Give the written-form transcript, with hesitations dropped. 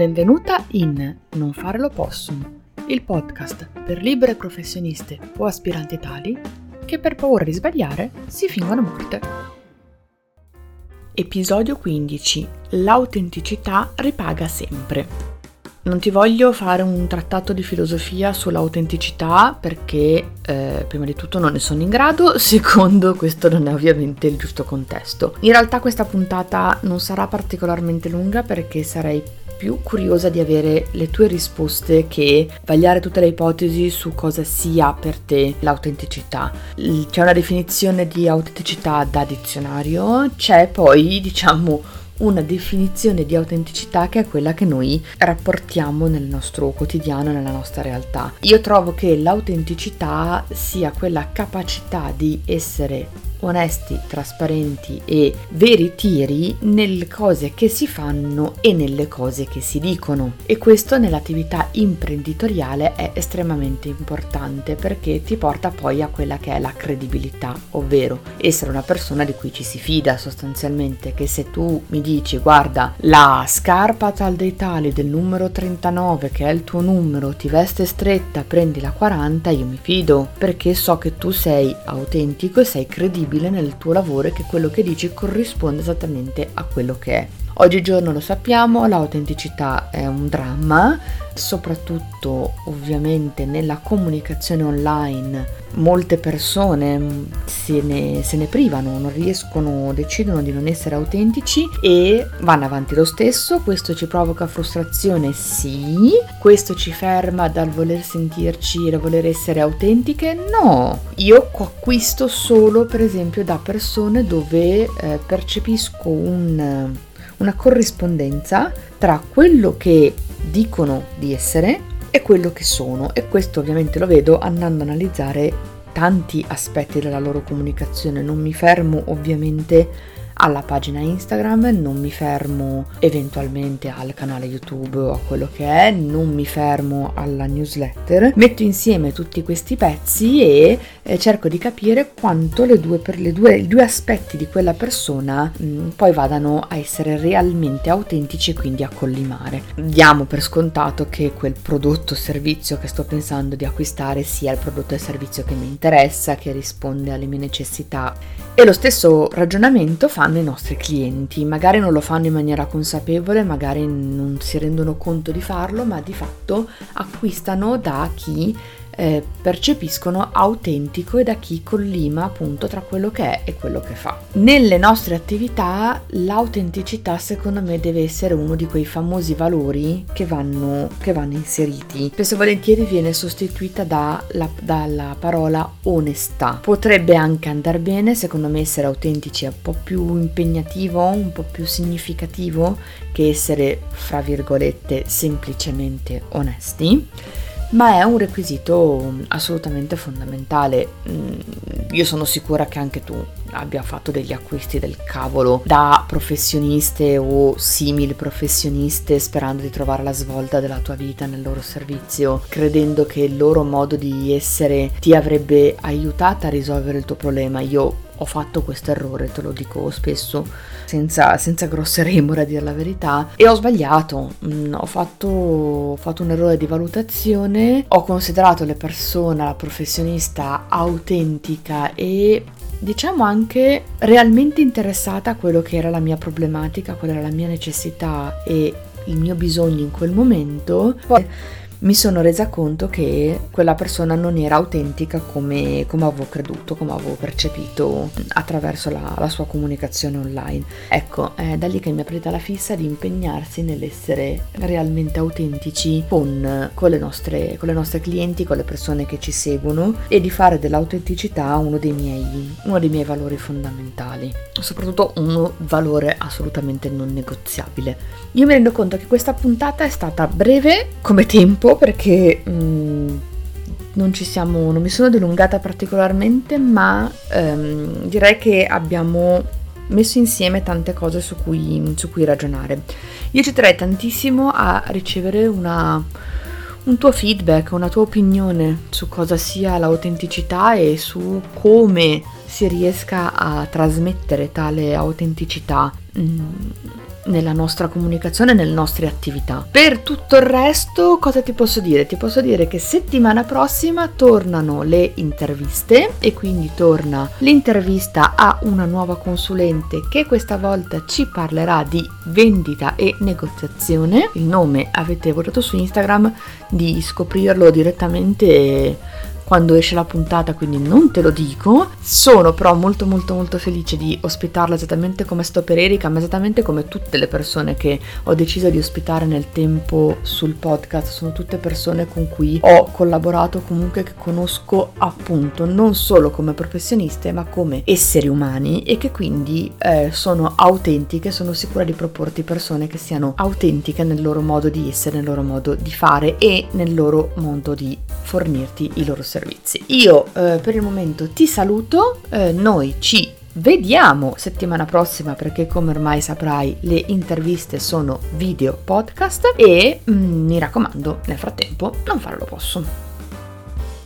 Benvenuta in Non fare lo possum, il podcast per libere professioniste o aspiranti tali che per paura di sbagliare si fingono morte. Episodio 15. L'autenticità ripaga sempre. Non ti voglio fare un trattato di filosofia sull'autenticità perché prima di tutto non ne sono in grado, secondo questo non è ovviamente il giusto contesto. In realtà questa puntata non sarà particolarmente lunga perché sarei più curiosa di avere le tue risposte che vagliare tutte le ipotesi su cosa sia per te l'autenticità. C'è una definizione di autenticità da dizionario, c'è poi una definizione di autenticità che è quella che noi rapportiamo nel nostro quotidiano, nella nostra realtà. Io trovo che l'autenticità sia quella capacità di essere onesti, trasparenti e veritieri nelle cose che si fanno e nelle cose che si dicono. E questo nell'attività imprenditoriale è estremamente importante perché ti porta poi a quella che è la credibilità, ovvero essere una persona di cui ci si fida sostanzialmente, che se tu mi dici guarda la scarpa tal dei tali del numero 39 che è il tuo numero ti veste stretta, prendi la 40, io mi fido perché so che tu sei autentico e sei credibile nel tuo lavoro e che quello che dici corrisponde esattamente a quello che è. Oggigiorno lo sappiamo, l'autenticità è un dramma, soprattutto ovviamente nella comunicazione online. Molte persone se ne privano, non riescono, decidono di non essere autentici e vanno avanti lo stesso. Questo ci provoca frustrazione, sì. Questo ci ferma dal voler sentirci, dal voler essere autentiche, no. Io acquisto solo per esempio da persone dove percepisco una corrispondenza tra quello che dicono di essere e quello che sono, e questo ovviamente lo vedo andando a analizzare tanti aspetti della loro comunicazione. Non mi fermo ovviamente alla pagina Instagram, non mi fermo eventualmente al canale YouTube o a quello che è, non mi fermo alla newsletter, metto insieme tutti questi pezzi e cerco di capire quanto i due aspetti di quella persona poi vadano a essere realmente autentici e quindi a collimare. Diamo per scontato che quel prodotto o servizio che sto pensando di acquistare sia il prodotto e il servizio che mi interessa, che risponde alle mie necessità, e lo stesso ragionamento fanno i nostri clienti. Magari non lo fanno in maniera consapevole, magari non si rendono conto di farlo, ma di fatto acquistano da chi percepiscono autentico e da chi collima appunto tra quello che è e quello che fa. Nelle nostre attività l'autenticità secondo me deve essere uno di quei famosi valori che vanno inseriti. Spesso volentieri viene sostituita dalla parola onestà. Potrebbe anche andar bene, secondo me essere autentici è un po' più impegnativo, un po' più significativo che essere fra virgolette semplicemente onesti. Ma è un requisito assolutamente fondamentale. Io sono sicura che anche tu abbia fatto degli acquisti del cavolo da professioniste o simili professioniste sperando di trovare la svolta della tua vita nel loro servizio, credendo che il loro modo di essere ti avrebbe aiutata a risolvere il tuo problema. Io ho fatto questo errore, te lo dico spesso senza grosse remore a dire la verità, e ho sbagliato, ho fatto un errore di valutazione, ho considerato la professionista autentica e diciamo anche realmente interessata a quello che era la mia problematica, quella era la mia necessità e il mio bisogno in quel momento. Poi mi sono resa conto che quella persona non era autentica come avevo creduto, come avevo percepito attraverso la sua comunicazione online. Ecco, è da lì che mi è presa la fissa di impegnarsi nell'essere realmente autentici con le nostre clienti, con le persone che ci seguono, e di fare dell'autenticità uno dei miei valori fondamentali, soprattutto un valore assolutamente non negoziabile. Io mi rendo conto che questa puntata è stata breve come tempo perché non mi sono dilungata particolarmente, ma direi che abbiamo messo insieme tante cose su cui ragionare. Io ci terrei tantissimo a ricevere un tuo feedback, una tua opinione su cosa sia l'autenticità e su come si riesca a trasmettere tale autenticità nella nostra comunicazione, nelle nostre attività. Per tutto il resto, cosa ti posso dire? Ti posso dire che settimana prossima tornano le interviste e quindi torna l'intervista a una nuova consulente che questa volta ci parlerà di vendita e negoziazione. Il nome avete votato su Instagram di scoprirlo direttamente quando esce la puntata, quindi non te lo dico. Sono però molto felice di ospitarla esattamente come sto per Erika, ma esattamente come tutte le persone che ho deciso di ospitare nel tempo sul podcast. Sono tutte persone con cui ho collaborato, comunque che conosco appunto non solo come professioniste ma come esseri umani, e che quindi sono autentiche. Sono sicura di proporti persone che siano autentiche nel loro modo di essere, nel loro modo di fare e nel loro modo di fornirti i loro servizi. Io per il momento ti saluto, noi ci vediamo settimana prossima, perché come ormai saprai le interviste sono video podcast e mi raccomando, nel frattempo non farlo posso.